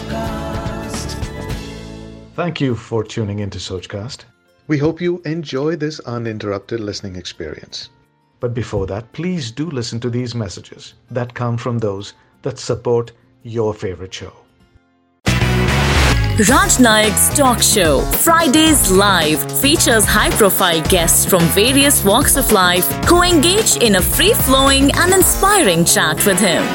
Sochcast. Thank you for tuning into Sochcast. We hope you enjoy this uninterrupted listening experience. But before that, please do listen to these messages that come from those that support your favorite show. Raj Nayak's talk show, Fridays Live, features high-profile guests from various walks of life who engage in a free-flowing and inspiring chat with him.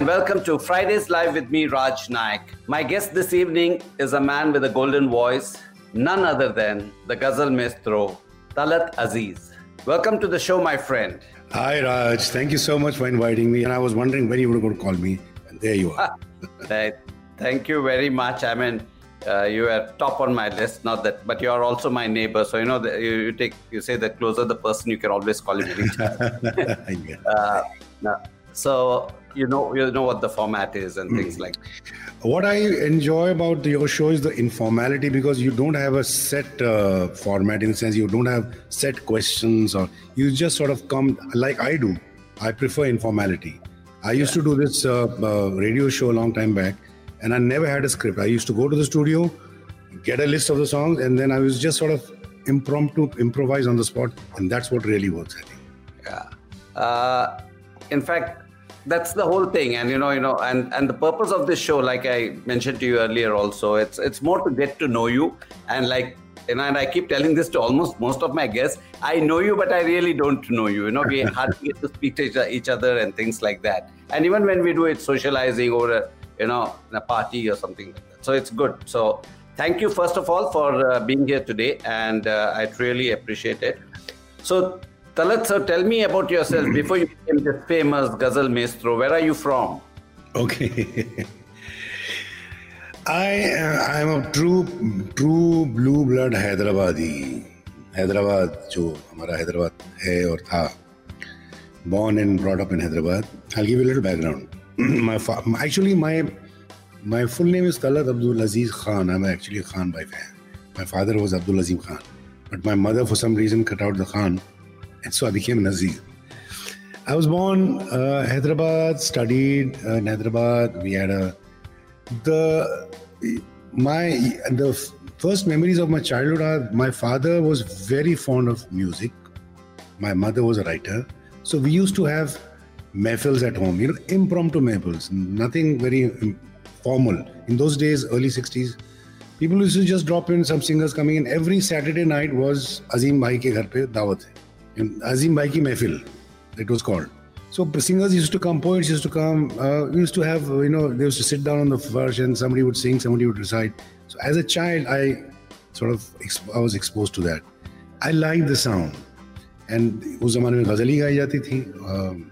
Welcome to Fridays Live with me, Raj Nayak. My guest this evening is a man with a golden voice, none other than the Ghazal Maestro, Talat Aziz. Welcome to the show, my friend. Hi, Raj. Thank you so much for inviting me. And I was wondering when you were going to call me. And there you are. Thank you very much. I mean, you are top on my list, not that, but you are also my neighbor. So, you know, you say the closer the person, you can always call him each other. So, you know what the format is and things like that. What I enjoy about your show is the informality, because you don't have a set format, in the sense you don't have set questions, or you just sort of come like I do. I prefer informality. I used to do this radio show a long time back, and I never had a script. I used to go to the studio, get a list of the songs, and then I was just sort of improvise on the spot, and that's what really works, I think. Yeah. In fact, that's the whole thing, and and the purpose of this show, like I mentioned to you earlier also, it's more to get to know you, and and I keep telling this to almost most of my guests. I know you, but I really don't know you. We hardly get to speak to each other and things like that. And even when we do it, socializing or in a party or something like that. So it's good. So thank you, first of all, for being here today. And I really appreciate it. So Talat, sir, tell me about yourself. Before you became this famous Ghazal Maestro, where are you from? Okay. I'm a true blue blood Hyderabadi. Hyderabad, जो हमारा हैदराबाद है और था. Born and brought up in Hyderabad. I'll give you a little background. My full name is Talat Abdul Aziz Khan. I'm actually a Khan by family. My father was Abdul Azim Khan, but my mother for some reason cut out the Khan, and so I became an Aziz. I was born Hyderabad, studied in Hyderabad. We had the first memories of my childhood are my father was very fond of music. My mother was a writer. So we used to have mehfils at home, impromptu mehfils, nothing very formal. In those days, early 60s, people used to just drop in, some singers coming in. Every Saturday night was Azim Bhai ke ghar pe daawat hai. Azim Bhai ki mehfil, it was called. So singers used to come, poets used to come, we used to have, they used to sit down on the verge and somebody would sing, somebody would recite. So as a child, I was exposed to that. I liked the sound. And us zamane mein ghazal hi gai jati thi.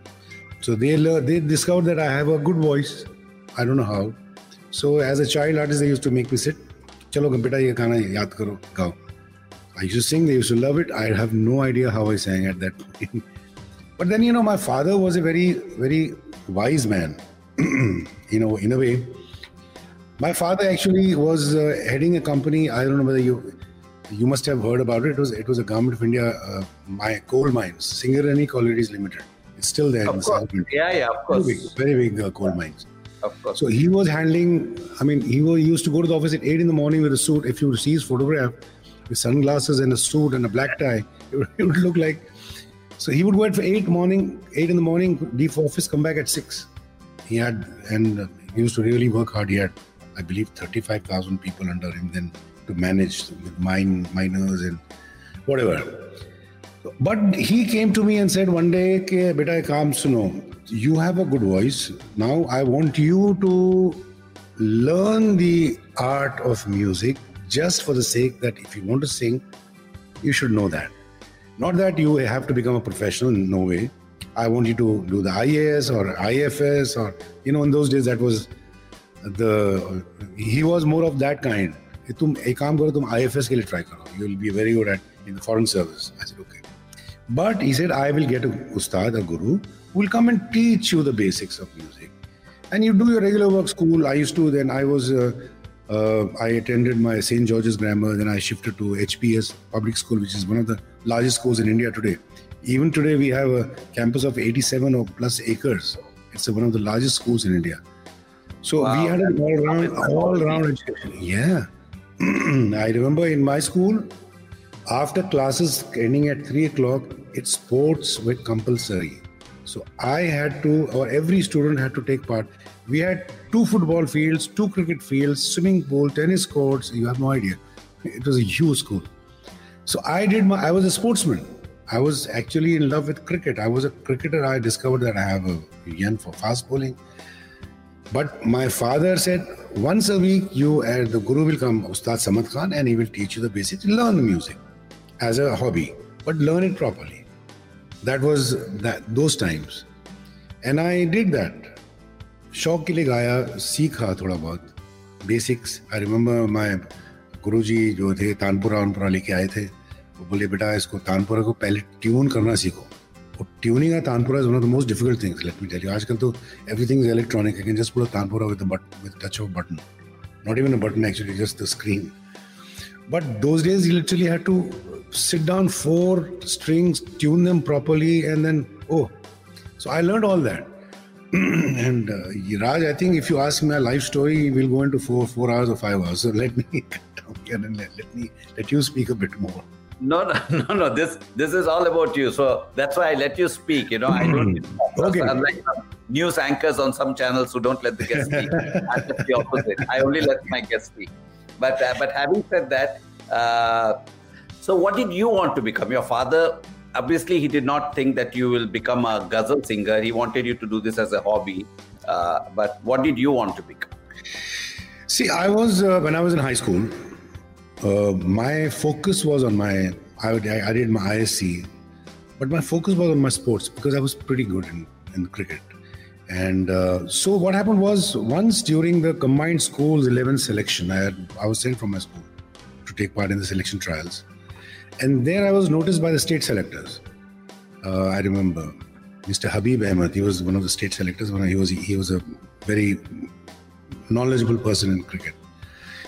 So they discovered that I have a good voice. I don't know how. So as a child artist, they used to make me sit. Chalo beta ye gana yaad karo, gao. I used to sing, they used to love it. I have no idea how I sang at that point. But then, my father was a very, very wise man, in a way. My father actually was heading a company. I don't know whether you must have heard about it. It was a Government of India, my coal mines, Singareni Collieries Limited. It's still there. Of course. Very big coal mines. Of course. So he was handling, he used to go to the office at 8 in the morning with a suit. If you see his photograph, with sunglasses and a suit and a black tie, it would look like. So he would go out for 8 in the morning, leave office, come back at 6. He used to really work hard. He had, I believe, 35,000 people under him then to manage with miners and whatever. But he came to me and said one day, "Ke beta kaam suno. You have a good voice. Now I want you to learn the art of music just for the sake that if you want to sing, you should know that. Not that you have to become a professional, no way. I want you to do the IAS or IFS or, in those days that was he was more of that kind. Tum ek kaam karo, tum IFS ke liye try karo. You will be very good in the foreign service." I said, okay. But he said, I will get an ustad, a guru, who will come and teach you the basics of music. And you do your regular work, school. I attended my St. George's Grammar, then I shifted to HPS Public School, which is one of the largest schools in India today. Even today, we have a campus of 87 or plus acres. It's one of the largest schools in India. So wow, we had an all-round education. Yeah. I remember in my school, after classes ending at 3 o'clock, it's sports were compulsory. So I had to, or every student had to take part. We had 2 football fields, 2 cricket fields, swimming pool, tennis courts. You have no idea. It was a huge school. So I was a sportsman. I was actually in love with cricket. I was a cricketer. I discovered that I have a yen for fast bowling. But my father said, once a week, the guru will come, Ustad Samad Khan, and he will teach you the basics. Learn the music as a hobby, but learn it properly. That was those times. And I did that. Shauk ke liye gaya, seekha thoda bahut. Basics. I remember my Guruji, jo the Tanpura leke aaye the. Bole beta, isko Tanpura ko pehle tune karna seekho. Tuning a Tanpura is one of the most difficult things, let me tell you. Aajkal to everything is electronic. I can just put a Tanpura with a touch of a button. Not even a button actually, just the screen. But those days you literally had to sit down 4 strings, tune them properly, and then, So I learned all that. And Raj, I think if you ask my life story, we'll go into four hours or 5 hours. So let me come here and let you speak a bit more. No. This is all about you. So that's why I let you speak. You know, I don't. Okay. Unlike news anchors on some channels who don't let the guests speak. I'm just the opposite. I only let my guests speak. But having said that, so what did you want to become? Your father, obviously, he did not think that you will become a ghazal singer. He wanted you to do this as a hobby. But what did you want to become? See, when I was in high school. My focus was on I did my ISC, but my focus was on my sports because I was pretty good in cricket. And so what happened was, once during the combined schools 11 selection, I was sent from my school to take part in the selection trials. And there I was noticed by the state selectors. I remember Mr. Habib Ahmed, he was one of the state selectors. He was a very knowledgeable person in cricket.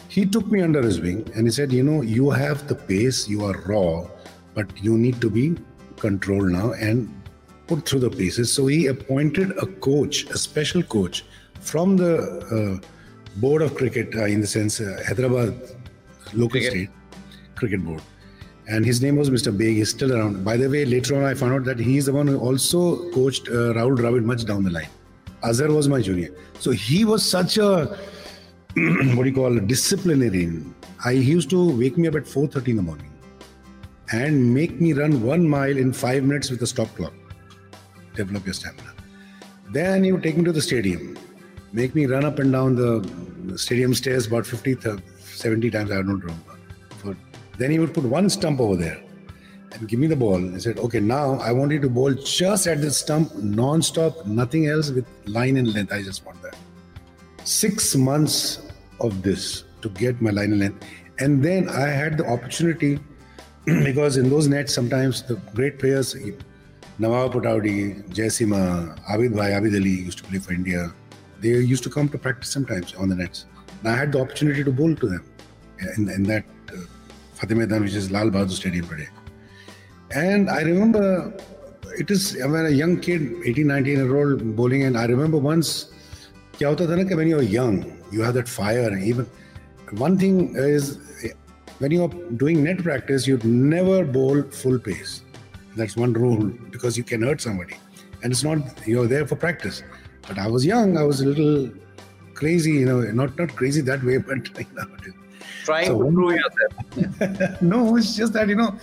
He took me under his wing and he said, you know, you have the pace, you are raw, but you need to be controlled now and put through the paces. So he appointed a coach, a special coach from the board of cricket, in the sense Hyderabad local state cricket board. And his name was Mr. Beg. He's still around. By the way, later on I found out that he's the one who also coached Rahul Dravid much down the line. Azhar was my junior. So he was such a... what do you call, disciplinarian. He used to wake me up at 4:30 in the morning and make me run 1 mile in 5 minutes with a stop clock. Develop your stamina. Then he would take me to the stadium, make me run up and down the stadium stairs about 50, 70 times, I don't remember. But then he would put one stump over there and give me the ball. He said, okay, now I want you to bowl just at this stump, non-stop, nothing else, with line and length. I just want that. 6 months of this to get my line and length. And then I had the opportunity because in those nets, sometimes the great players, Nawab Putaudi, Jaisimha, Abid Ali used to play for India. They used to come to practice sometimes on the nets. And I had the opportunity to bowl to them in that Fateh Maidan, which is Lal Bahadur Stadium today. And I remember when a young kid, 18, 19-year-old bowling, and I remember once when you're young, you have that fire. Even one thing is, when you're doing net practice, you'd never bowl full pace. That's one rule, because you can hurt somebody. And it's not, you're there for practice. But I was young, I was a little crazy, you know, not crazy that way, but trying to prove yourself. No, it's just that, you know,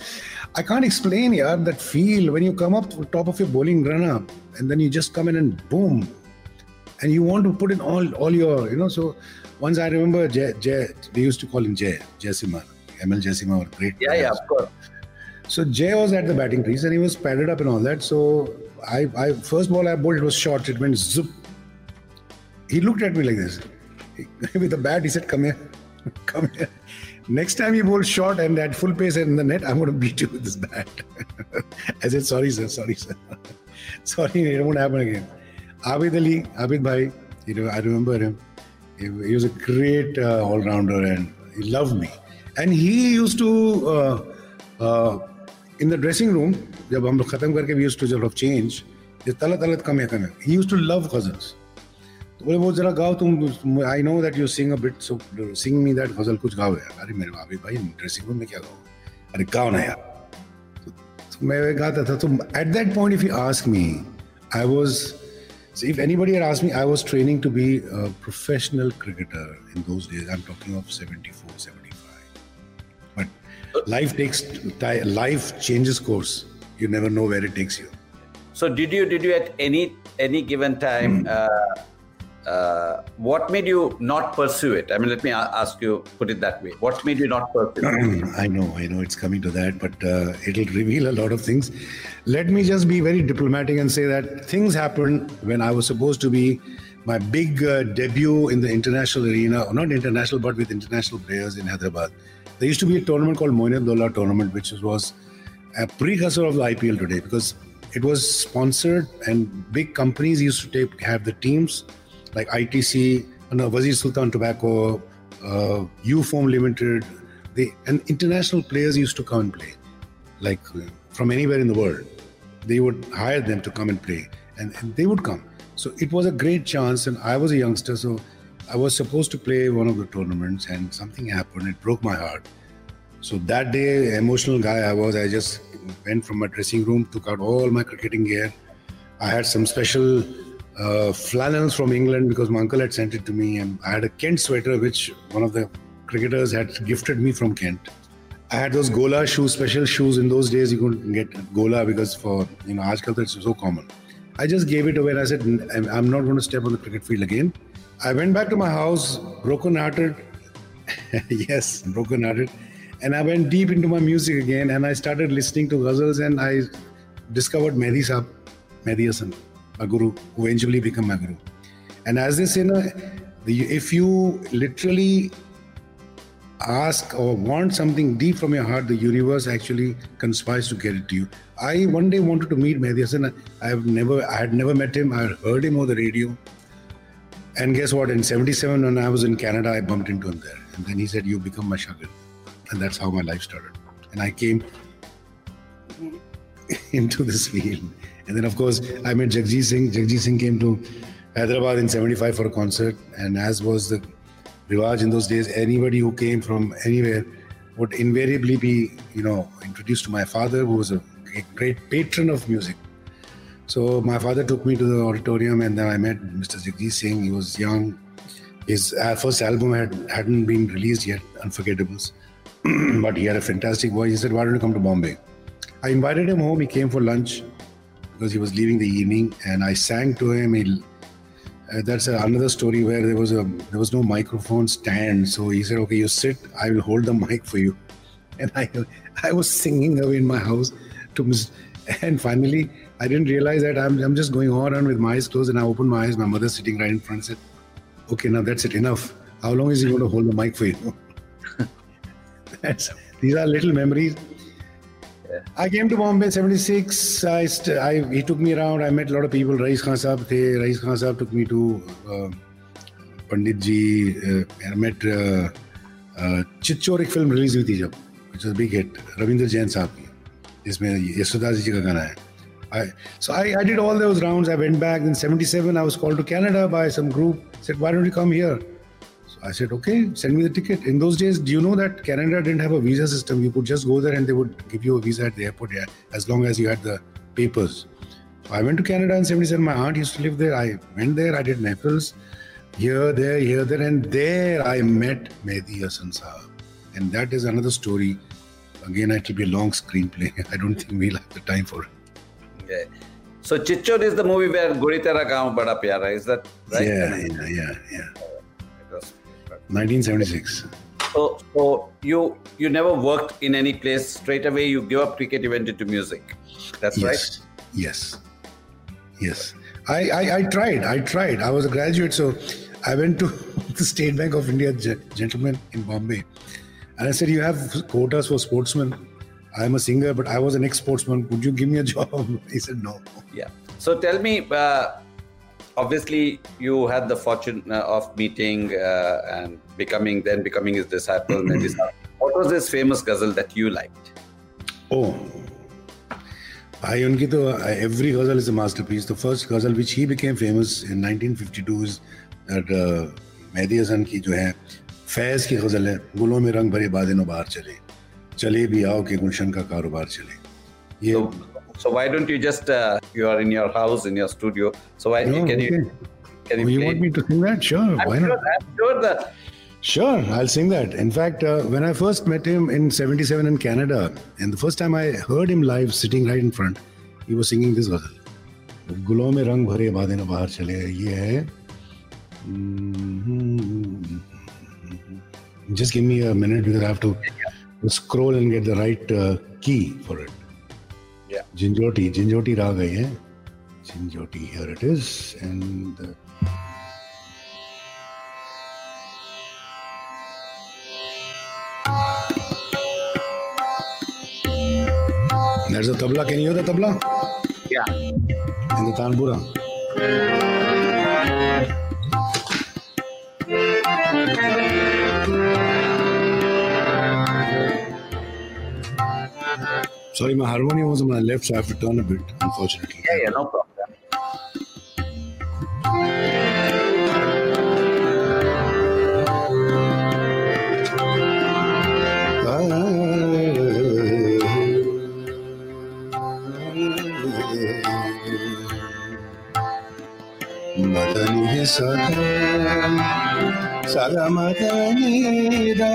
I can't explain, that feel when you come up to the top of your bowling run up, and then you just come in and boom. And you want to put in all your, you know. So once I remember, they used to call him Jaisimha. ML Jaisimha were great players. Yeah, of course. So Jay was at the batting crease and he was padded up and all that. So I first ball I bowled, it was short. It went zoop. He looked at me like this. With the bat, he said, come here. Come here. Next time you bowl short and at full pace and in the net, I'm going to beat you with this bat. I said, sorry, sir. Sorry, it won't happen again. Abid Ali, Abid Bhai, you know, I remember him. He was a great all-rounder and he loved me. And he used to, in the dressing room, we used to sort of change, he used to love ghazals. I know that you sing a bit, so sing me that ghazal kuch gao yaar. Arey mere Abid bhai dressing room mein kya gao? Arey gaon hai yaar. So at that point, if you ask me, I was, so if anybody had asked me, I was training to be a professional cricketer in those days. I'm talking of 74, 75. But life takes, life changes course. You never know where it takes you. So did you at any given time, what made you not pursue it? I mean, let me ask you, put it that way. What made you not pursue it? I know it's coming to that, but it'll reveal a lot of things. Let me just be very diplomatic and say that things happened when I was supposed to be my big debut in the international arena, or not international, but with international players in Hyderabad. There used to be a tournament called Moin-ud-Dowla tournament, which was a precursor of the IPL today, because it was sponsored and big companies used to have the teams, like ITC, Wazir Sultan Tobacco, U-Foam Limited, and international players used to come and play, like from anywhere in the world. They would hire them to come and play, and they would come. So it was a great chance, and I was a youngster, so I was supposed to play one of the tournaments, and something happened. It broke my heart. So that day, emotional guy I was, I just went from my dressing room, took out all my cricketing gear. I had some special flannels from England because my uncle had sent it to me, and I had a Kent sweater which one of the cricketers had gifted me from Kent. I had those gola shoes, special shoes. In those days you couldn't get gola because for aajkal it's so common. I just gave it away and I said I'm not going to step on the cricket field again. I went back to my house broken-hearted, yes, broken-hearted, and I went deep into my music again and I started listening to ghazals and I discovered Mehdi Hassan, my guru, who eventually became my guru. And as they say, if you literally ask or want something deep from your heart, the universe actually conspires to get it to you. I one day wanted to meet Mehdi Hassan. I had never met him. I heard him on the radio. And guess what? In 77, when I was in Canada, I bumped into him there. And then he said, "You become my Shogun." And that's how my life started. And I came into this field. And then, of course, I met Jagjit Singh. Jagjit Singh came to Hyderabad in 75 for a concert. And as was the rivaj in those days, anybody who came from anywhere would invariably be, introduced to my father, who was a great patron of music. So my father took me to the auditorium and then I met Mr. Jagjit Singh. He was young. His first album hadn't been released yet, Unforgettables. But he had a fantastic voice. He said, "Why don't you come to Bombay?" I invited him home. He came for lunch, because he was leaving the evening, and I sang to him. That's another story where there was no microphone stand, so he said, "Okay, you sit. I will hold the mic for you." And I was singing away in my house and finally I didn't realize that I'm just going on with my eyes closed, and I opened my eyes. My mother sitting right in front said, "Okay, now that's it, enough. How long is he going to hold the mic for you?" These are little memories. I came to Bombay in 76, he took me around, I met a lot of people. Rais Khan Sahab took me to Pandit Ji, I met Chitchor, a film released with Ijab, which was a big hit, Ravindra Jain Sahab, Yasodharaji Ji ka gana hai. So I did all those rounds. I went back in 77, I was called to Canada by some group, said, "Why don't you come here?" I said, "Okay, send me the ticket." In those days, do you know that Canada didn't have a visa system? You could just go there and they would give you a visa at the airport, yeah, as long as you had the papers. So I went to Canada in 77. My aunt used to live there. I went there. I did Naples, here, there, and there I met Mehdi Hassan Sahab. And that is another story. Again, it will be a long screenplay. I don't think we'll have the time for it. Okay. So Chitchor is the movie where Gori Tera Gaon Bada Pyara. Is that right? Yeah. 1976. So you never worked in any place. Straight away you gave up cricket, you went into music. That's yes. Right? Yes. I tried. I was a graduate, so I went to the State Bank of India, gentlemen in Bombay. And I said, "You have quotas for sportsmen. I'm a singer, but I was an ex-sportsman. Could you give me a job?" He said, "No." Yeah. So tell me, obviously, you had the fortune of meeting and becoming his disciple. What was this famous ghazal that you liked? Oh, every ghazal is a masterpiece. The first ghazal which he became famous in 1952 is that Mehdi Hassan की जो है फैज़ की गज़ल है, गुलों में रंग भरे बादलों बाहर चले, चले भी आओ के गुलशन का कारोबार चले. ये so why don't you just you are in your house, in your studio, so why no, can okay. Can you play? You want me to sing that? Sure, I'm why sure, not? I'm sure that. Sure, I'll sing that. In fact, when I first met him in '77 in Canada, and the first time I heard him live, sitting right in front, he was singing this ghazal. गुलों में रंग भरे बादलों बाहर चले. ये है. Just give me a minute because I have to scroll and get the right key for it. Yeah. Jinjoti, Jinjoti raag hai. Jinjoti, here it is, and. There's a tabla. Can you hear the tabla? Yeah. And the tanbura. Sorry, my harmonium was on my left, so I have to turn a bit, unfortunately. Yeah, yeah, no problem. Madani Sada Sada Madani Da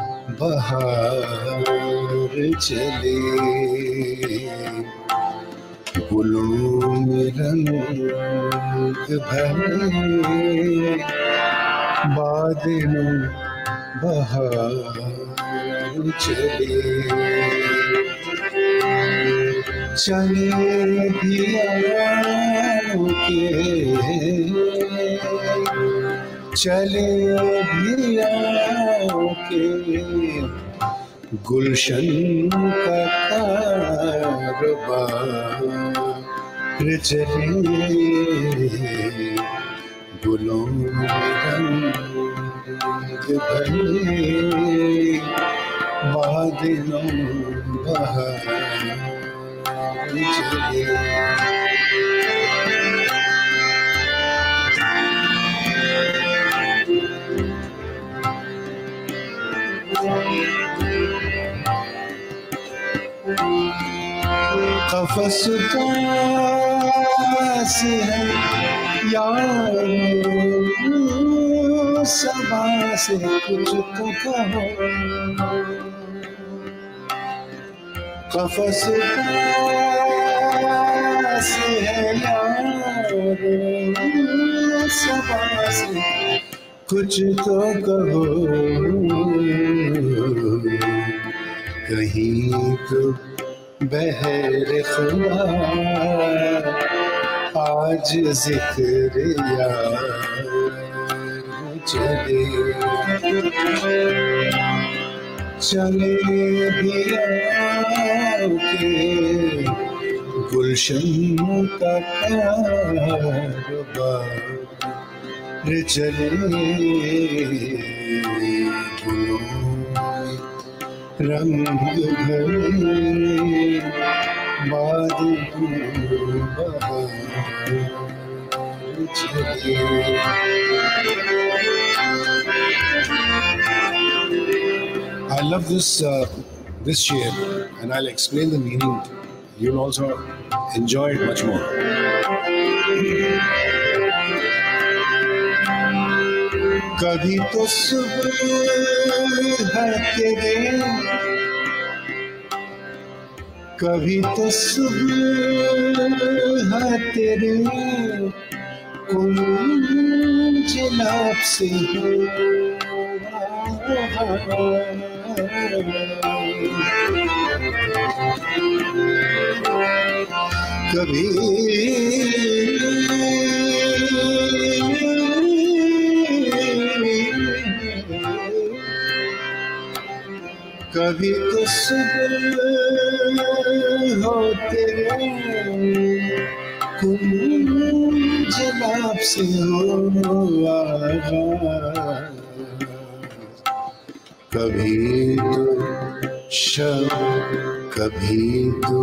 बाहर चले गुलों में रंग भरे बादलों बाहर चले चले दियाओं के चले दियाओं के गुलशन का कारोबार चले गुलों में रंग भरे बादलों बहार कफ़स का है यारों सबा से कुछ तो कहो कफ़स पास है यारों सबा से कुछ तो कहो कहीं तो बहर खुदा आज जिक्र यार चले चले दियाओं के गुलशन का कारोबार चले रंग भरे बादलों बहार चले. I love this this shape, and I'll explain the meaning. You'll also enjoy it much more. Kabhi to subah tere, kabhi to subah tere, kun jilab se ho. कभी कभी तो सुबह होते जनाब से हो कभी तो शब कभी तो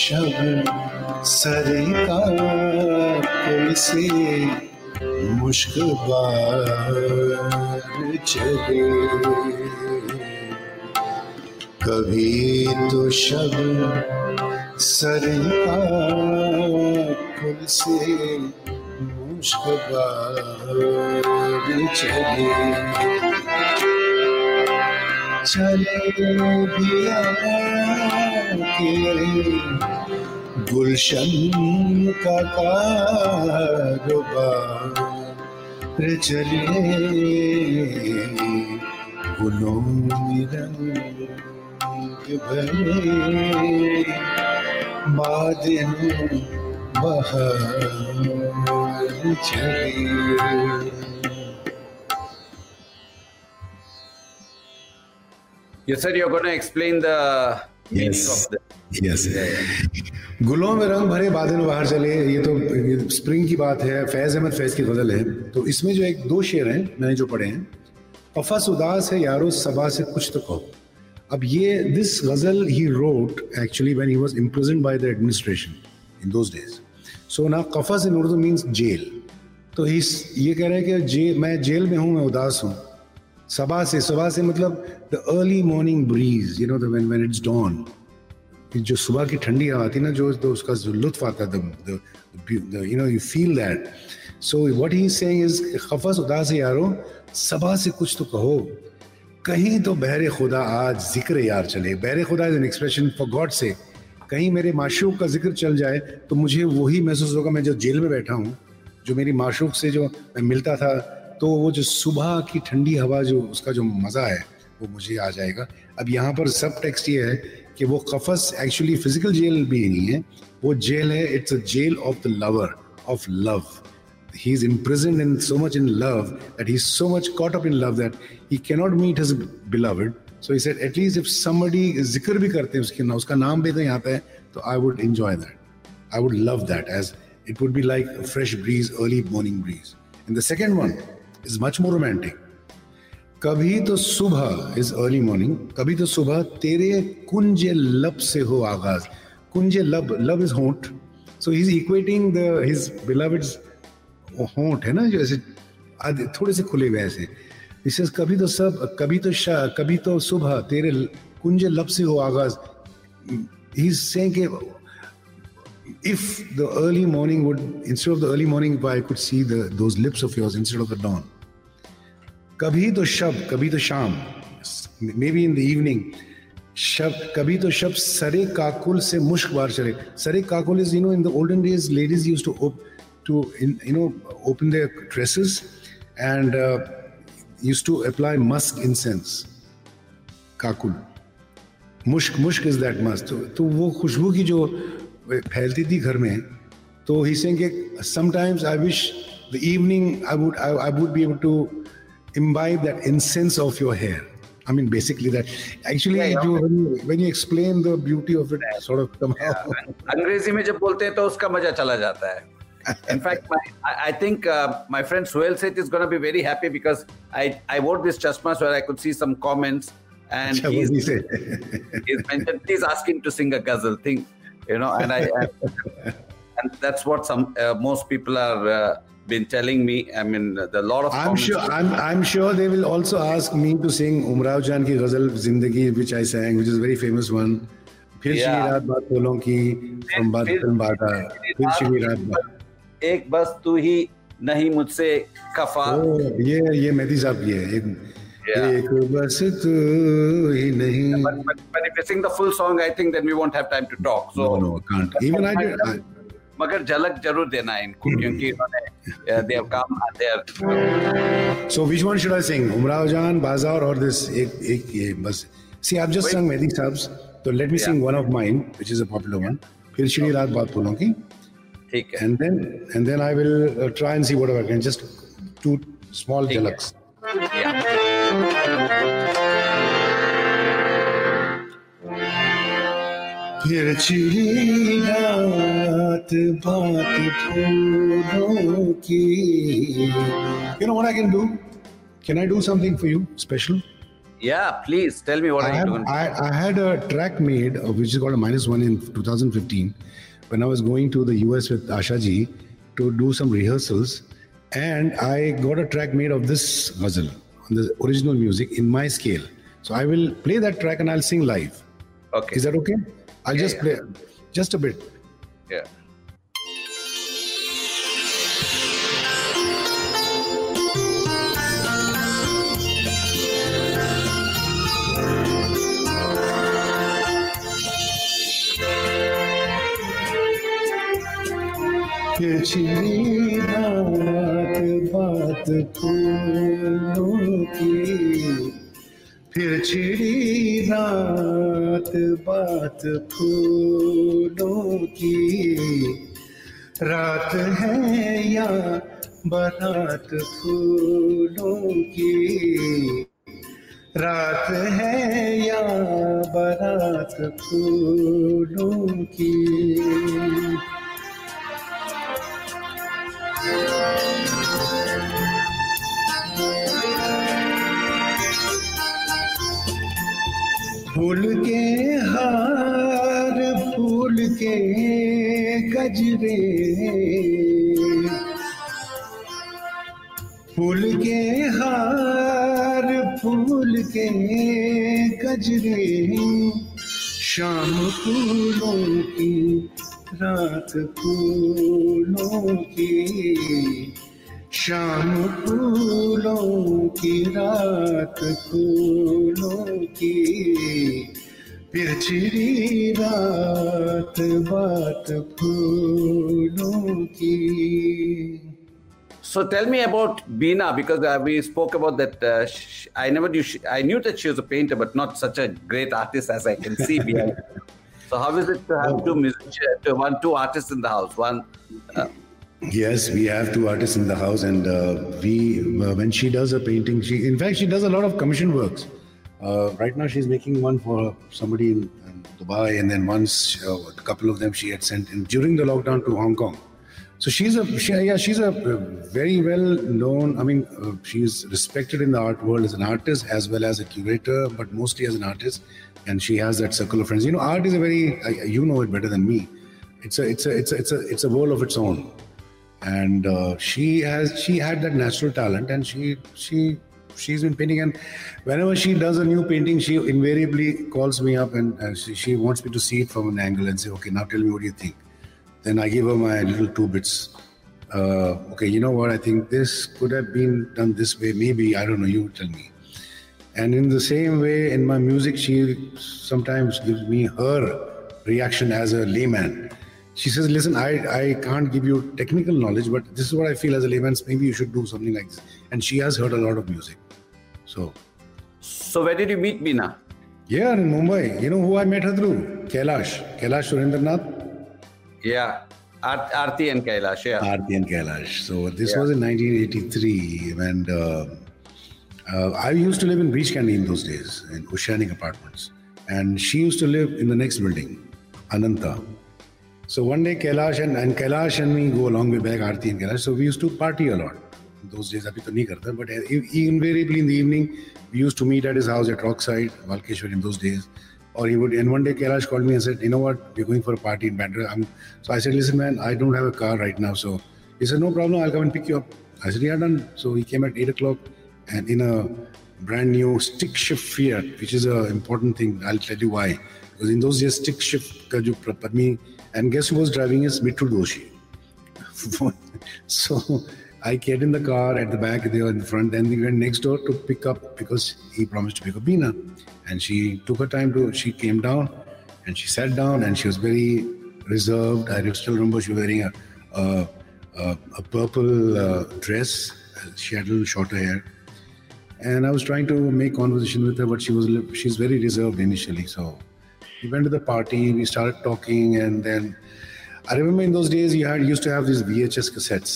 शब सरकार पुल से मुश्क बार चले कभी तो शब सरकार से मुश्किल चले चले दिया के गुलशन का कारोबार चले गुलों रंग भले मादिन बहार चले। You said you're going to explain the meaning of this. Yes. गुलों में रंग भरे बादल बाहर चले, ये तो स्प्रिंग की बात है, फैज़ अहमद फैज़ की गजल है। तो इसमें जो एक दो शेर हैं मैंने जो पढ़े हैं, अफस उदास है यारो सबा से कुछ तो कहो। अब ये this ghazal he wrote actually when he was imprisoned by the administration in those days. So ना qafas in Urdu means jail, तो ही ये कह रहे हैं कि मैं जेल में हूँ, मैं उदास हूँ। सबा से मतलब the early morning breeze, you know the when it's dawn, जो सुबह की ठंडी हवा आती ना, जो उसका जो लुत्फ आता you know you feel that. So what he is saying is खफस उदास यारो सबा से कुछ तो कहो, कहीं तो बहरे खुदा आज जिक्र यार चले। बहरे खुदा is an expression for God से, कहीं मेरे माशूक का जिक्र चल जाए तो मुझे वही महसूस होगा मैं जो जेल में बैठा हूँ, जो मेरी माशूक से जो मैं मिलता था, तो वो जो सुबह की ठंडी हवा जो उसका जो मज़ा है वो मुझे आ जाएगा। अब यहाँ पर सब टेक्स्ट ये है कि वो कफस एक्चुअली फिजिकल जेल भी नहीं है, वो जेल है, it's a jail of the lover of love. He is imprisoned in so much in love that he's so much caught up in love that he cannot meet his beloved. So he said, at least if somebody zikr bhi karte hai uska naam bhi kahin aata hai, to I would enjoy that. I would love that, as it would be like a fresh breeze, early morning breeze. And the second one is much more romantic. Kabhi to subha is early morning. Kabhi to subha tere kunje lab se ho aagaaz. Kunje lab, lab is haunt. So he's equating his beloved's होंठ है ना जो ऐसे आधे थोड़े से खुले हुए ऐसे। इससे कभी तो सब कभी तो शाह कभी तो सुबह तेरे कुंजे लब से हो आगाज। He is saying कि if the early morning would, instead of the early morning I could see those lips of yours instead of the dawn. कभी तो शब कभी तो शाम, maybe in the evening. शब कभी तो शब सरे काकुल से मुश्क बार चले। सरे Kakul is, you know, in the olden days ladies used to open their dresses and used to apply musk incense. Kakul. Mushk is that musk. तो वो खुशबू की जो फैलती थी घर में, तो he's saying कि sometimes I wish the evening I would be able to imbibe that incense of your hair. I mean basically that. Actually when you explain the beauty of it, sort of somehow. अंग्रेजी में जब बोलते हैं तो उसका मजा चला जाता है. In fact, I think my friend Suhail Seth is going to be very happy because I wore this chashma so I could see some comments, and he's mentioned please ask him to sing a ghazal thing, you know, and that's what some most people are been telling me. I mean, the lot of comments. I'm sure they will also ask me to sing Umrao Jan ki ghazal Zindagi, which I sang, which is a very famous one. Phir Shiri Raat Baat Bolon ki from Baatan Baata. Phir Shiri Raat Baat. एक बस तू ही नहीं मुझसे खफा। ये मेहदी साहब की है। एक बस तू ही नहीं। But if you sing the full song, I think then we won't have time to talk. So no, can't. Even I did. मगर झलक जरूर देना इनको क्योंकि इन्होंने they have come and they are. So which one should I sing? Umrao Jan, Bazaar, or this? एक बस। See, I've just sung Mehdi Saab's. So let me sing one of mine, which is a popular one. फिर श्री रात बात बोलों की. And then I will try and see whatever I can. Just two small jhalaks. Yeah. फिर छिड़ी रात बात फूलों की. You know what I can do? Can I do something for you special? Yeah, please tell me what I'm doing. I had a track made, which is called a -1 in 2015, when I was going to the US with Asha ji to do some rehearsals, and I got a track made of this ghazal, the original music in my scale. So I will play that track and I'll sing live. Okay. Is that okay? I'll just play just a bit. Yeah. छिड़ी रात बात फूलों की, फिर छिड़ी रात बात फूलों की, रात है या बारात फूलों की, रात है या बारात फूलों की. फूल के गजरे, फूल के हार फूल के गजरे, शाम फूलों की रात फूलों की, शाम फूलों की रात फूलों की, फिर छिड़ी रात बात फूलों की. So tell me about Beena, because we spoke about that. I knew that she was a painter, but not such a great artist as I can see behind. So how is it to have two artists in the house? Yes, we have two artists in the house, and when she does a painting, in fact she does a lot of commission works. Right now she's making one for somebody in Dubai, and then once a couple of them she had sent in during the lockdown to Hong Kong. So she's a very well known. I mean, she's respected in the art world as an artist as well as a curator, but mostly as an artist. And she has that circle of friends. You know, art is a very you know it better than me. It's a world of its own. And she had that natural talent, and she's been painting, and whenever she does a new painting, she invariably calls me up, and she wants me to see it from an angle and say, okay, now tell me, what do you think? Then I give her my little two bits. Okay, you know what, I think this could have been done this way, maybe, I don't know, you tell me. And in the same way, in my music, she sometimes gives me her reaction as a layman. She says, listen, I can't give you technical knowledge, but this is what I feel as a layman, maybe you should do something like this. And she has heard a lot of music. So where did you meet Beena? Yeah, in Mumbai. You know who I met her through? Kailash Surendranath. Yeah, Aarti and Kailash, yeah. Aarti and Kailash. So this was in 1983, and I used to live in Beach Candy in those days, in Oceanic Apartments. And she used to live in the next building, Ananta. So one day Kailash and me go a long way back, Aarti and Kailash. So we used to party a lot. In those days, abhi to nahi karta, but invariably in the evening, we used to meet at his house at Rockside, Valkeshwar in those days. And one day Kailash called me and said, you know what, we're going for a party in Bandra. So I said, listen man, I don't have a car right now. So he said, no problem, I'll come and pick you up. I said, yeah, done. So he came at 8 o'clock, and in a brand new stick shift Fiat, which is an important thing. I'll tell you why. Because in those days, stick shift kaju prapani. And guess who was driving is Mittu Doshi. So I get in the car at the back, they were in the front, then we went next door to pick up, because he promised to pick up Beena. And she took her time she came down and she sat down, and she was very reserved. I still remember she was wearing a purple dress. She had a little shorter hair. And I was trying to make conversation with her, but she's very reserved initially. So we went to the party, we started talking, and then I remember in those days you used to have these VHS cassettes,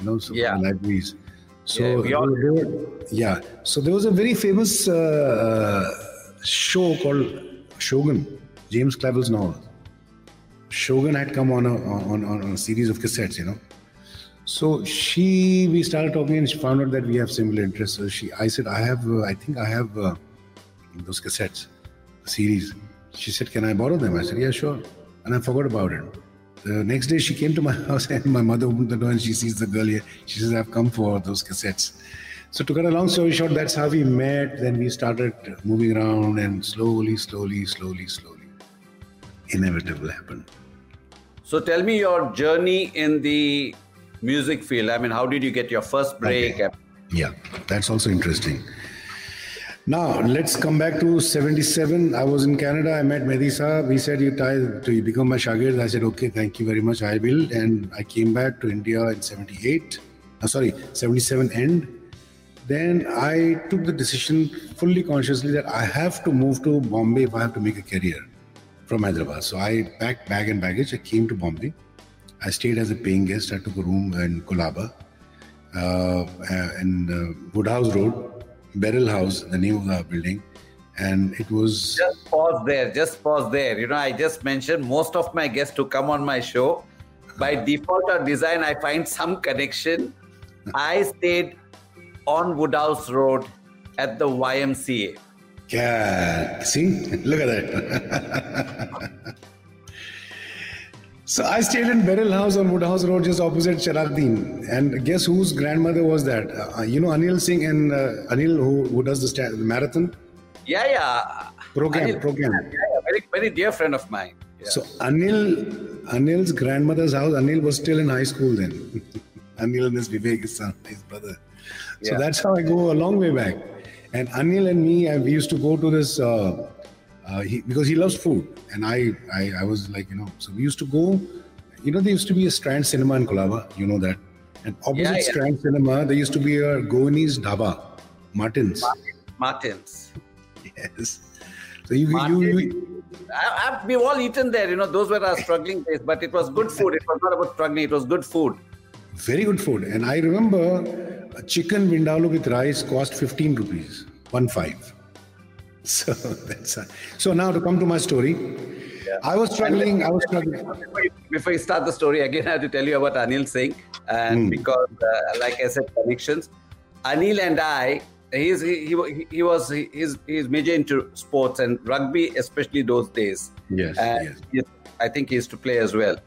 you know, from the libraries. So there was a very famous show called Shogun, James Clavell's novel. Shogun had come on a series of cassettes, you know. So we started talking, and she found out that we have similar interests. So I said, I think I have those cassettes, a series. She said, can I borrow them? I said, yeah, sure. And I forgot about it. The next day she came to my house and my mother opened the door and she sees the girl here. She says, I've come for those cassettes. So to cut a long story short, that's how we met. Then we started moving around and slowly, inevitable happened. So tell me your journey in the music field. I mean, how did you get your first break? Okay. Yeah, that's also interesting. Now, let's come back to 77. I was in Canada. I met Mehdi Saab. He said, you become my shagird. I said, okay, thank you very much. I will. And I came back to India in 77 end. Then I took the decision fully consciously that I have to move to Bombay if I have to make a career from Hyderabad. So I packed bag and baggage. I came to Bombay. I stayed as a paying guest. I took a room in Kolaba and Woodhouse Road, Beryl House, the name of the building. And it was... Just pause there. You know, I just mentioned most of my guests to come on my show. By default or design, I find some connection. I stayed on Woodhouse Road at the YMCA. Yeah, see? Look at that. So I stayed in Beryl House on Woodhouse Road, just opposite Sharaddin. And guess whose grandmother was that? Anil Singh and Anil, who does the marathon? Yeah. Program. Yeah, very, very dear friend of mine. Yeah. So Anil's grandmother's house, Anil was still in high school then. Anil and his Vivek, his son, his brother. So that's how I go a long way back. And Anil and me, we used to go to this, because he loves food. And I was like, so we used to go, there used to be a Strand Cinema in Kolaba, you know that. And opposite Strand Cinema, there used to be a Goanese dhaba, Martins. Martins. Yes. So we've all eaten there, those were our struggling days, but it was good food. It was not about struggling, it was good food. Very good food. And I remember a chicken vindaloo with rice cost 15 rupees, 1.5. So that's so now to come to my story, I was struggling. Before you start the story again, I have to tell you about Anil Singh. And because, like I said, connections. Anil and I, he's major into sports and rugby, especially those days. Yes. I think he used to play as well.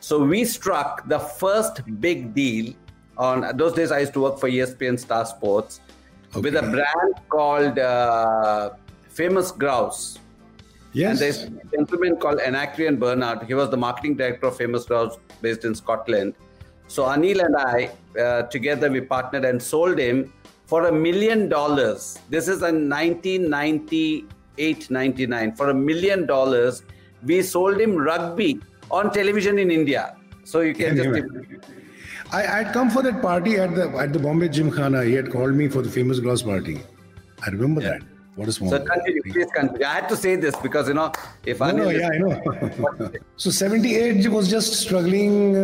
So we struck the first big deal on those days. I used to work for ESPN Star Sports with a brand called Famous Grouse. Yes. And there's a gentleman called Anacreon Bernard. He was the marketing director of Famous Grouse based in Scotland. So Anil and I, together we partnered and sold him for $1 million. This is in 1998-99. For $1 million, we sold him rugby on television in India. So you can I had come for that party at the Bombay Gymkhana. He had called me for the Famous Grouse party. I remember that. What a small party. So continue, please continue. I had to say this because, if I... I know. So 78 was just struggling.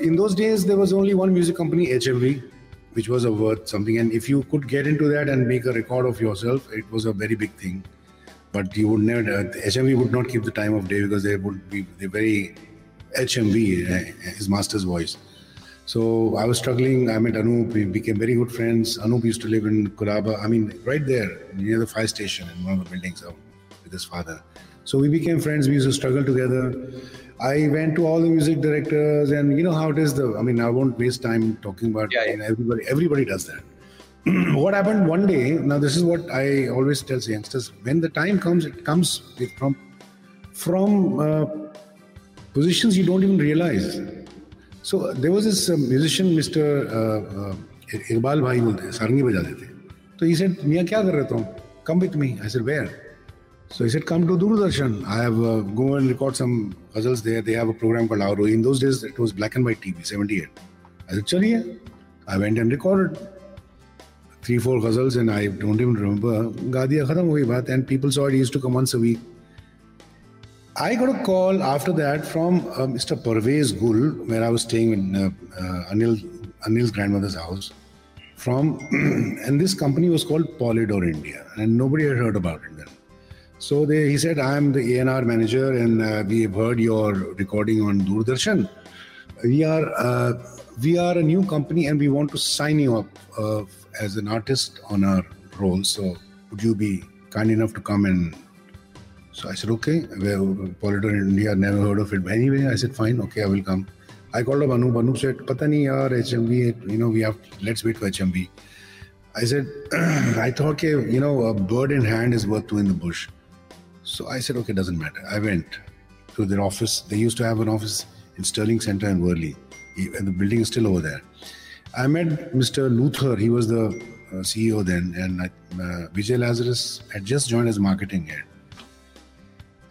In those days, there was only one music company, HMV, which was worth something. And if you could get into that and make a record of yourself, it was a very big thing. But you would never... HMV would not keep the time of day because they would be very... HMV, his master's voice. So I was struggling. I met Anup. We became very good friends. Anup used to live in Kolaba. I mean, right there near the fire station in one of the buildings with his father. So we became friends. We used to struggle together. I went to all the music directors, and you know how it is. I won't waste time talking about. Everybody does that. What happened one day? Now this is what I always tell youngsters: when the time comes, it comes from positions you don't even realize. So there was this musician, Mr. Iqbal Bhai, sarangi baja dete. So he said, Mia, kya kar rahe ho? Come with me. I said, where? So he said, come to Doordarshan. I have go and record some ghazals there. They have a program called Auroi. In those days, it was black and white TV, 78. I said, chaliye. I went and recorded 3-4 ghazals, and I don't even remember. Gadiya khatam hui baat, and people saw it. He used to come once a week. I got a call after that from Mr. Parvez Gul, where I was staying in Anil's grandmother's house. And this company was called Polydor India, and nobody had heard about it then. So he said, I am the A&R manager and we have heard your recording on Doordarshan. We are a new company and we want to sign you up as an artist on our role. So would you be kind enough to come in? So I said, okay. Polydor in India, never heard of it. But anyway, I said, fine, okay, I will come. I called up Anup. Anup said, pata nahi yaar, HMB, let's wait for HMB. I said, I thought, okay, a bird in hand is worth two in the bush. So I said, okay, doesn't matter. I went to their office. They used to have an office in Sterling Center in Worli. And the building is still over there. I met Mr. Luther. He was the CEO then. And Vijay Lazarus had just joined as marketing head.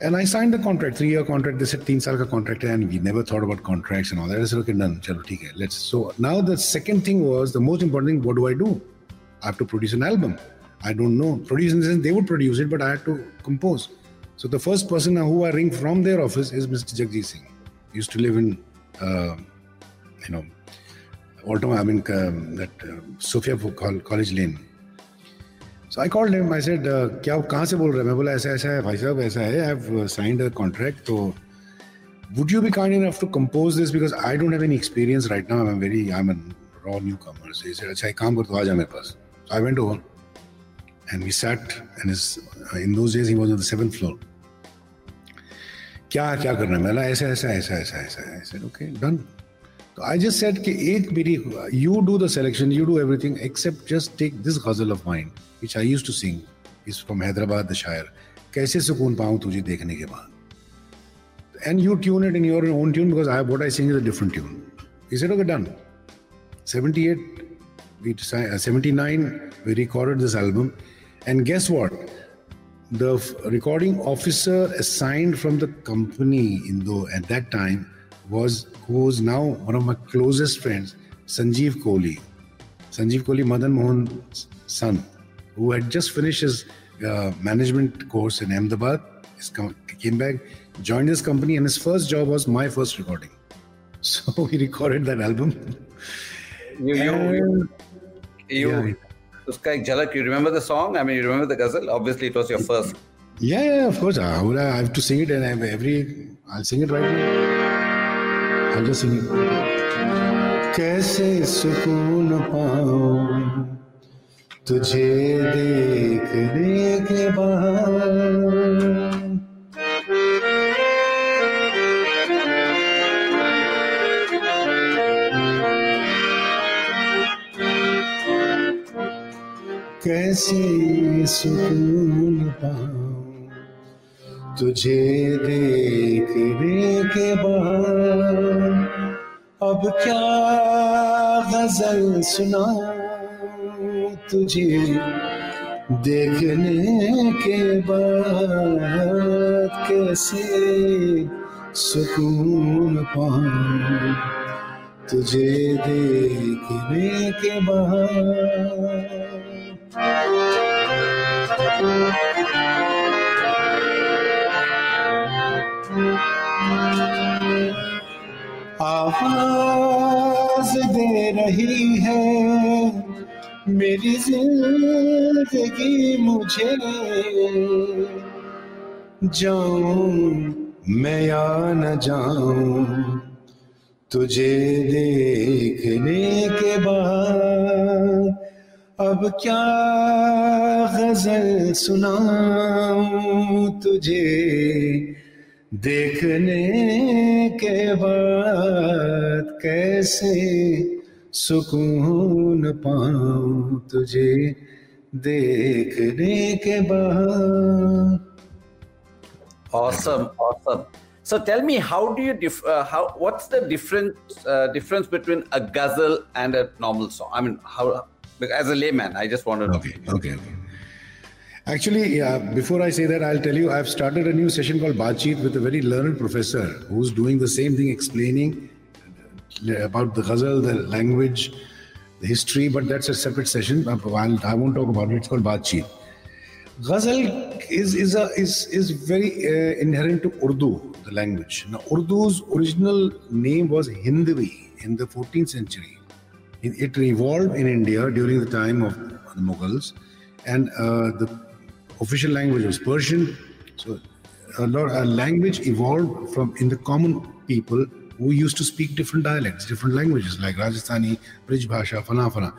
And I signed the contract, 3-year contract. They said 3 saal ka contract, and we never thought about contracts and all that. I said, okay, done. Chalo, theek hai. Let's. So now the second thing was, the most important thing, what do I do? I have to produce an album. I don't know. Produce in the sense they would produce it, but I had to compose. So the first person who I ring from their office is Mr. Jagjit Singh. He used to live in, Sophia College Lane. So I called him. I said, "Kya aap kahan se bol rahe hain?" I bola, "Aisa aisa hai, bhai sahab, aisa hai. I've signed a contract. So would you be kind enough to compose this? Because I don't have any experience right now. I'm a raw newcomer." So he said, "Acha, ek kaam kar, tu aa ja mere paas." So I went over, and we sat. And in those days, he was on the 7th floor. Kya karna hai? I bola, "Aisa aisa aisa aisa aisa." I said, "Okay, done." So I just said, "Ki ek meri, you do the selection, you do everything, except just take this ghazal of mine, which I used to sing, is from Hyderabad, the Shire. Kaise sukoon paun tujhe dekhne ke baad. And you tune it in your own tune, because what I sing is a different tune." He said, "Okay, done." 79, we recorded this album. And guess what? The recording officer assigned from the company at that time was, who is now one of my closest friends, Sanjeev Kohli. Sanjeev Kohli, Madan Mohan's son, who had just finished his management course in Ahmedabad. He came back, joined his company, and his first job was my first recording. So he recorded that album. You remember the song? I mean, you remember the ghazal? Obviously, it was your first. Yeah, of course. I have to sing it, and I'll sing it right now. I'll just sing it. Kaise sukoon paun तुझे देखने के बाद, कैसे सुकून पाऊं तुझे देखने के बाद, अब क्या गजल सुनाऊं तुझे देखने के बाद, कैसे सुकून पाऊं तुझे देखने के बाद। आवाज दे रही है मेरी जिंदगी मुझे, जाऊं मैं या न जाऊं तुझे देखने के बाद, अब क्या गजल सुनाऊं तुझे देखने के बाद, कैसे सुकून पाऊं तुझे देखने के बाद. Awesome. So tell me, how do you what's the difference between a ghazal and a normal song? I mean, how, as a layman, I just want to know. Okay. Actually, yeah, before I say that, I'll tell you, I've started a new session called Baatcheet with a very learned professor who's doing the same thing, explaining about the ghazal, the language, the history, but that's a separate session. I won't talk about it. It's called Baatcheet. Ghazal is very inherent to Urdu, the language. Now, Urdu's original name was Hindvi in the 14th century. It evolved in India during the time of the Mughals, and the official language was Persian, So a language evolved from in the common people who used to speak different dialects, different languages like Rajasthani, Brij Bhasha, Fana.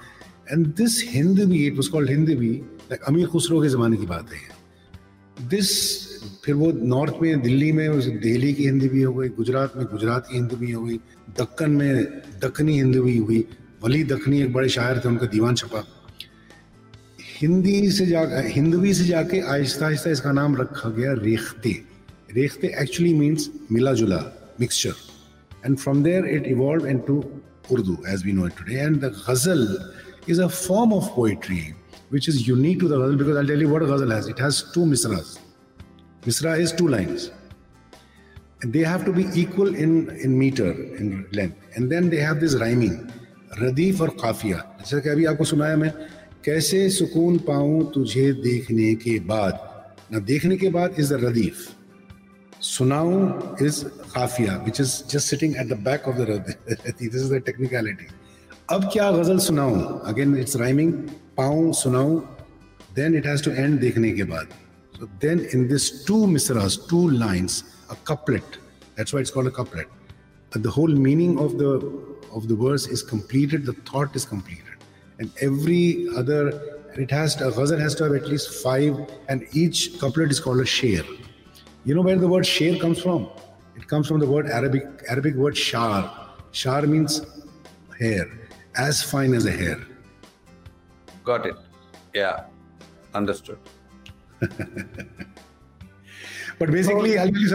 And this Hindvi, it was called Hindvi, like Amir Khusro ke zamane ki baat hai. This, then it north mein, Delhi mein, Delhi ki Hindvi ho gayi, Gujarat mein, Gujarat ki Hindvi ho gayi, Dakkan mein, Dakkani Hindvi hui, Wali Dakkani ek bade shair the, unka diwan chapa. Hindi se ja, Hindvi se ja ke ahista ahista iska naam rakha gaya Rekhte. Rekhte actually means mila jula, mixture. And from there it evolved into Urdu as we know it today. And the ghazal is a form of poetry which is unique to the ghazal, because I'll tell you what a ghazal has. It has two misras. Misra is two lines. And they have to be equal in meter, in length. And then they have this rhyming, radif or kafiya. Jaisa ki abhi aapko sunaya main, kaise sukoon paun tujhe dekhne ke baad. Now dekhne ke baad is the radif. Sunaun is kafiya, which is just sitting at the back of the radif. This is the technicality. Ab kya ghazal sunaun? Again, it's rhyming. Paun, sunau, then it has to end dekhne ke baad. So then in this two misras, two lines, a couplet, that's why it's called a couplet. The whole meaning of the verse is completed, the thought is completed. And every other, a ghazal has to have at least five, and each couplet is called a sher. You know where the word sher comes from? It comes from the word Arabic word shar. Shar means hair, as fine as a hair. Got it. Yeah. Understood. But basically, I'll tell you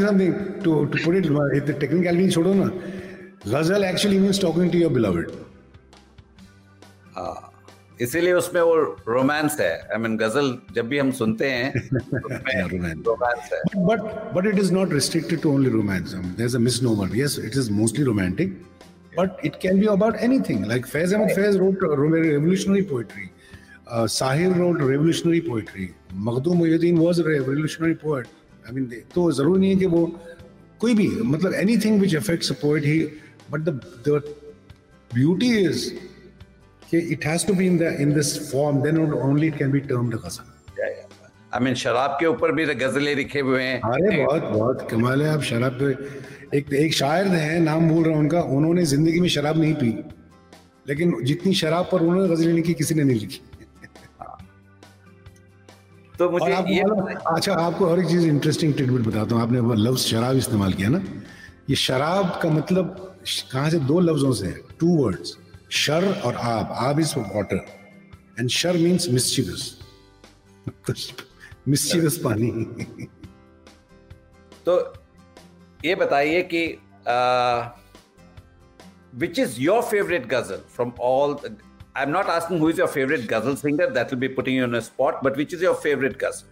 something. To put it, if the technicality shodo na, ghazal actually means talking to your beloved. इसीलिए उसमें वो romance है. I mean, ghazal जब भी हम सुनते हैं, romance है. But it is not restricted to only romance. There's a misnomer. Yes, it is mostly romantic. But it can be about anything. Like Faiz Ahmed Faiz wrote revolutionary poetry. Sahir wrote revolutionary poetry. Makhdoom Mohyuddin was a revolutionary poet. I mean, so it's not necessary that anything which affects a poet. But the beauty is that it has to be in this form. Then only it can be termed a ghazal. Yeah. I mean, शराब के ऊपर भी ग़ज़लें लिखे हुए हैं. अरे बहुत कमाल है आप शराब पे. एक शायर हैं, नाम भूल रहा हूं उनका. उन्होंने जिंदगी में शराब नहीं पी, लेकिन जितनी शराब पर उन्होंने ग़ज़लें लिखी किसी ने नहीं लिखी. तो मुझे अच्छा आपको और एक चीज इंटरेस्टिंग टिडबिट बताता हूं. आपने वो लफ्ज शराब इस्तेमाल किया ना, ये शराब का मतलब कहां से? दो लफ्जों से, टू वर्ड्स, शर और आब इज वाटर एंड शर मींस मिस्चिवस. मिस्चिवस पानी. तो ये बताइए कि which is your favorite ghazal from all? I'm not asking who is your favorite ghazal singer. That will be putting you on a spot. But which is your favorite ghazal?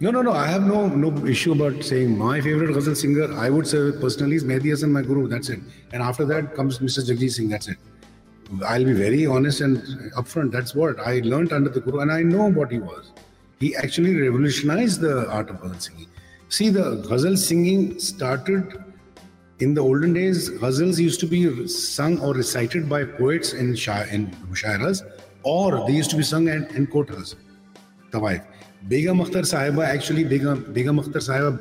No. I have no issue about saying my favorite ghazal singer. I would say personally is Mehdi Hassan, my guru. That's it. And after that comes Mr. Jagjit Singh. That's it. I'll be very honest and upfront. That's what I learned under the guru, and I know what he was. He actually revolutionized the art of ghazal singing. See, the ghazal singing started in the olden days. Ghazals used to be sung or recited by poets in mushairas, or they used to be sung in kotras, tawaif. Begum Akhtar Sahiba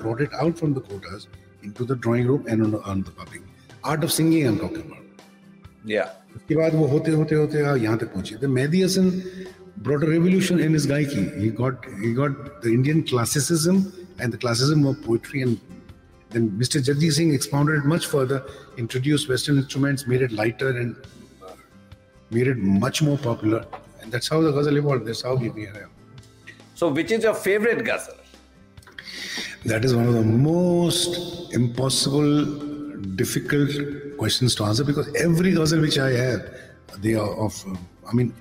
brought it out from the kotras into the drawing room and on the public. Art of singing I'm talking about. Yeah. After that, Mehdi Hassan brought a revolution in his gaiki. He got the Indian classicism and the classicism of poetry, and then Mr. Jagjit Singh expounded it much further, introduced Western instruments, made it lighter and made it much more popular. And that's how the ghazal evolved. That's how we are. So which is your favorite ghazal? That is one of the most impossible, difficult questions to answer, because every ghazal which I have, they are of... I mean,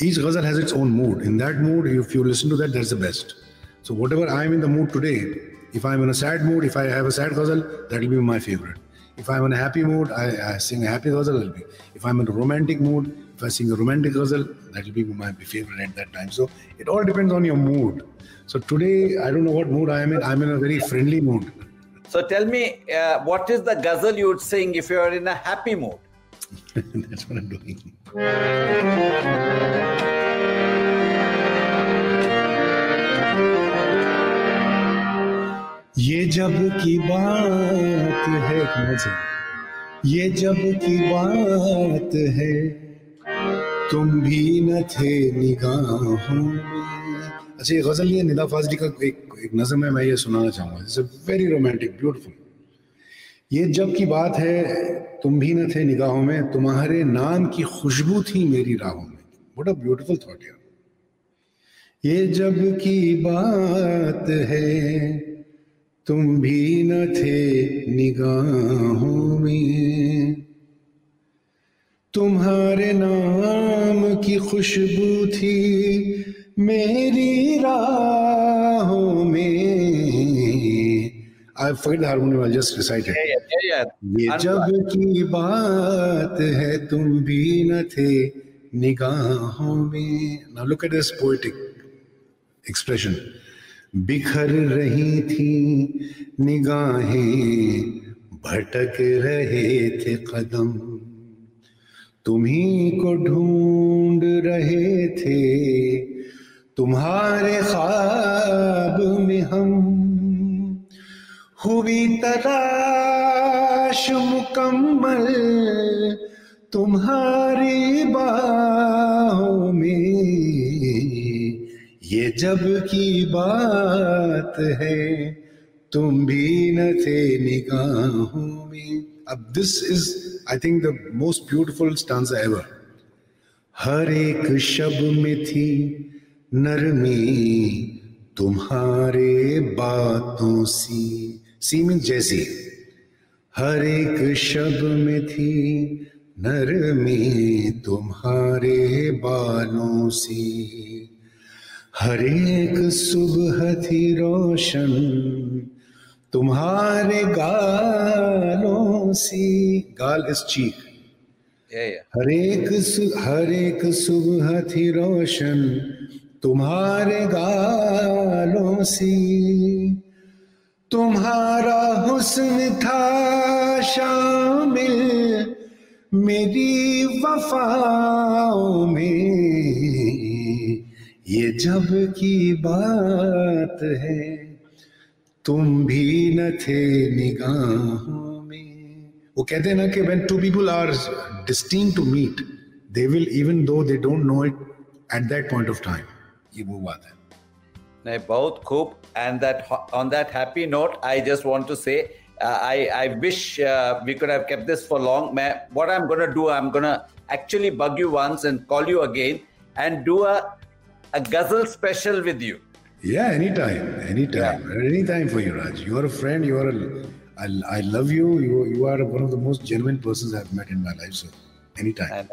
each ghazal has its own mood. In that mood, if you listen to that, that's the best. So whatever I'm in the mood today, if I'm in a sad mood, if I have a sad ghazal, that'll be my favorite. If I'm in a happy mood, I sing a happy ghazal. If I'm in a romantic mood, if I sing a romantic ghazal, that'll be my favorite at that time. So it all depends on your mood. So today, I don't know what mood I am in. I'm in a very friendly mood. So tell me, what is the ghazal you would sing if you're in a happy mood? That's what I'm doing. ये जब की बात है मुझे, ये जब की बात है, तुम भी न थे निगाहों में। अच्छा, ये गज़ल ये निदा फाजली का एक नज़म है, मैं ये सुनाना चाहूँगा। It's a very romantic, beautiful. ये जब की बात है, तुम भी न थे निगाहों में, तुम्हारे नाम की खुशबू थी मेरी राहों में। व्हाट अ ब्यूटीफुल थॉट यार। ये जब की बात है, तुम भी न थे निगाहों में, तुम्हारे नाम की खुशबू थी मेरी राहों में। I forget the harmonium, I'll just recite it. Yeah. ये जब की बात है, तुम भी न थे निगाहों में। Now look at this poetic expression. बिखर रही थी निगाहें, भटक रहे थे कदम, तुम्ही को ढूंढ रहे थे तुम्हारे ख्वाब में हम। हुई तलाश मुकम्मल तुम्हारी बाहों में। ये जब की बात है, तुम भी न थे निगाहों में। अब this is I think the most beautiful stanza ever. हर एक शब्द में थी नरमी तुम्हारे बातों सी। सी मीन जैसी। हर एक शब्द में थी नरमी तुम्हारे बालों सी, हर एक सुबह थी रोशन तुम्हारे गालों सी। गाल इस चीख। हर एक सुबह थी रोशन तुम्हारे गालों सी, तुम्हारा हुस्न था शामिल मेरी वफाओं में। ये जब की बात है, तुम भी न थे निगाहों में। वो कहते हैं ना कि when two people are destined to meet, they will even though they don't know it at that point of time. ये वो बात है। नहीं, बहुत खूब। And that on that happy note, I just want to say I wish we could have kept this for long. What I'm gonna do, I'm gonna actually bug you once and call you again and do a ghazal special with you. Yeah, anytime, yeah. Anytime for you, Raj. You are a friend. You are I love you. You are one of the most genuine persons I've met in my life. So, anytime.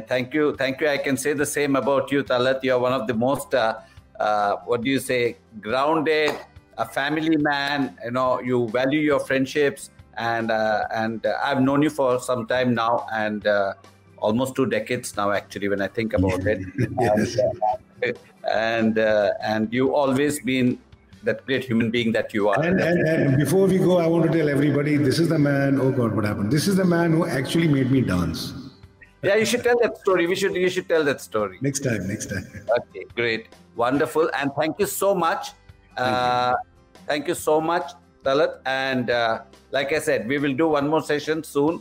I thank you. I can say the same about you, Talat. You are one of the most, grounded, a family man. You know, you value your friendships, and I've known you for some time now, and almost 2 decades now, actually, when I think about it. Yes. And you always been that great human being that you are. And before we go, I want to tell everybody, this is the man. Oh God, what happened? This is the man who actually made me dance. Yeah, you should tell that story. You should tell that story next time. Okay, great, wonderful, and thank you so much. Thank you so much, Talat. And like I said, we will do one more session soon,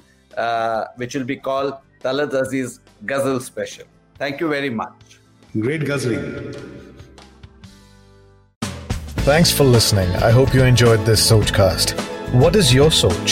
which will be called Talat Aziz Ghazal Special. Thank you very much. Great guzzling. Thanks for listening. I hope you enjoyed this Sochcast. What is your Soch?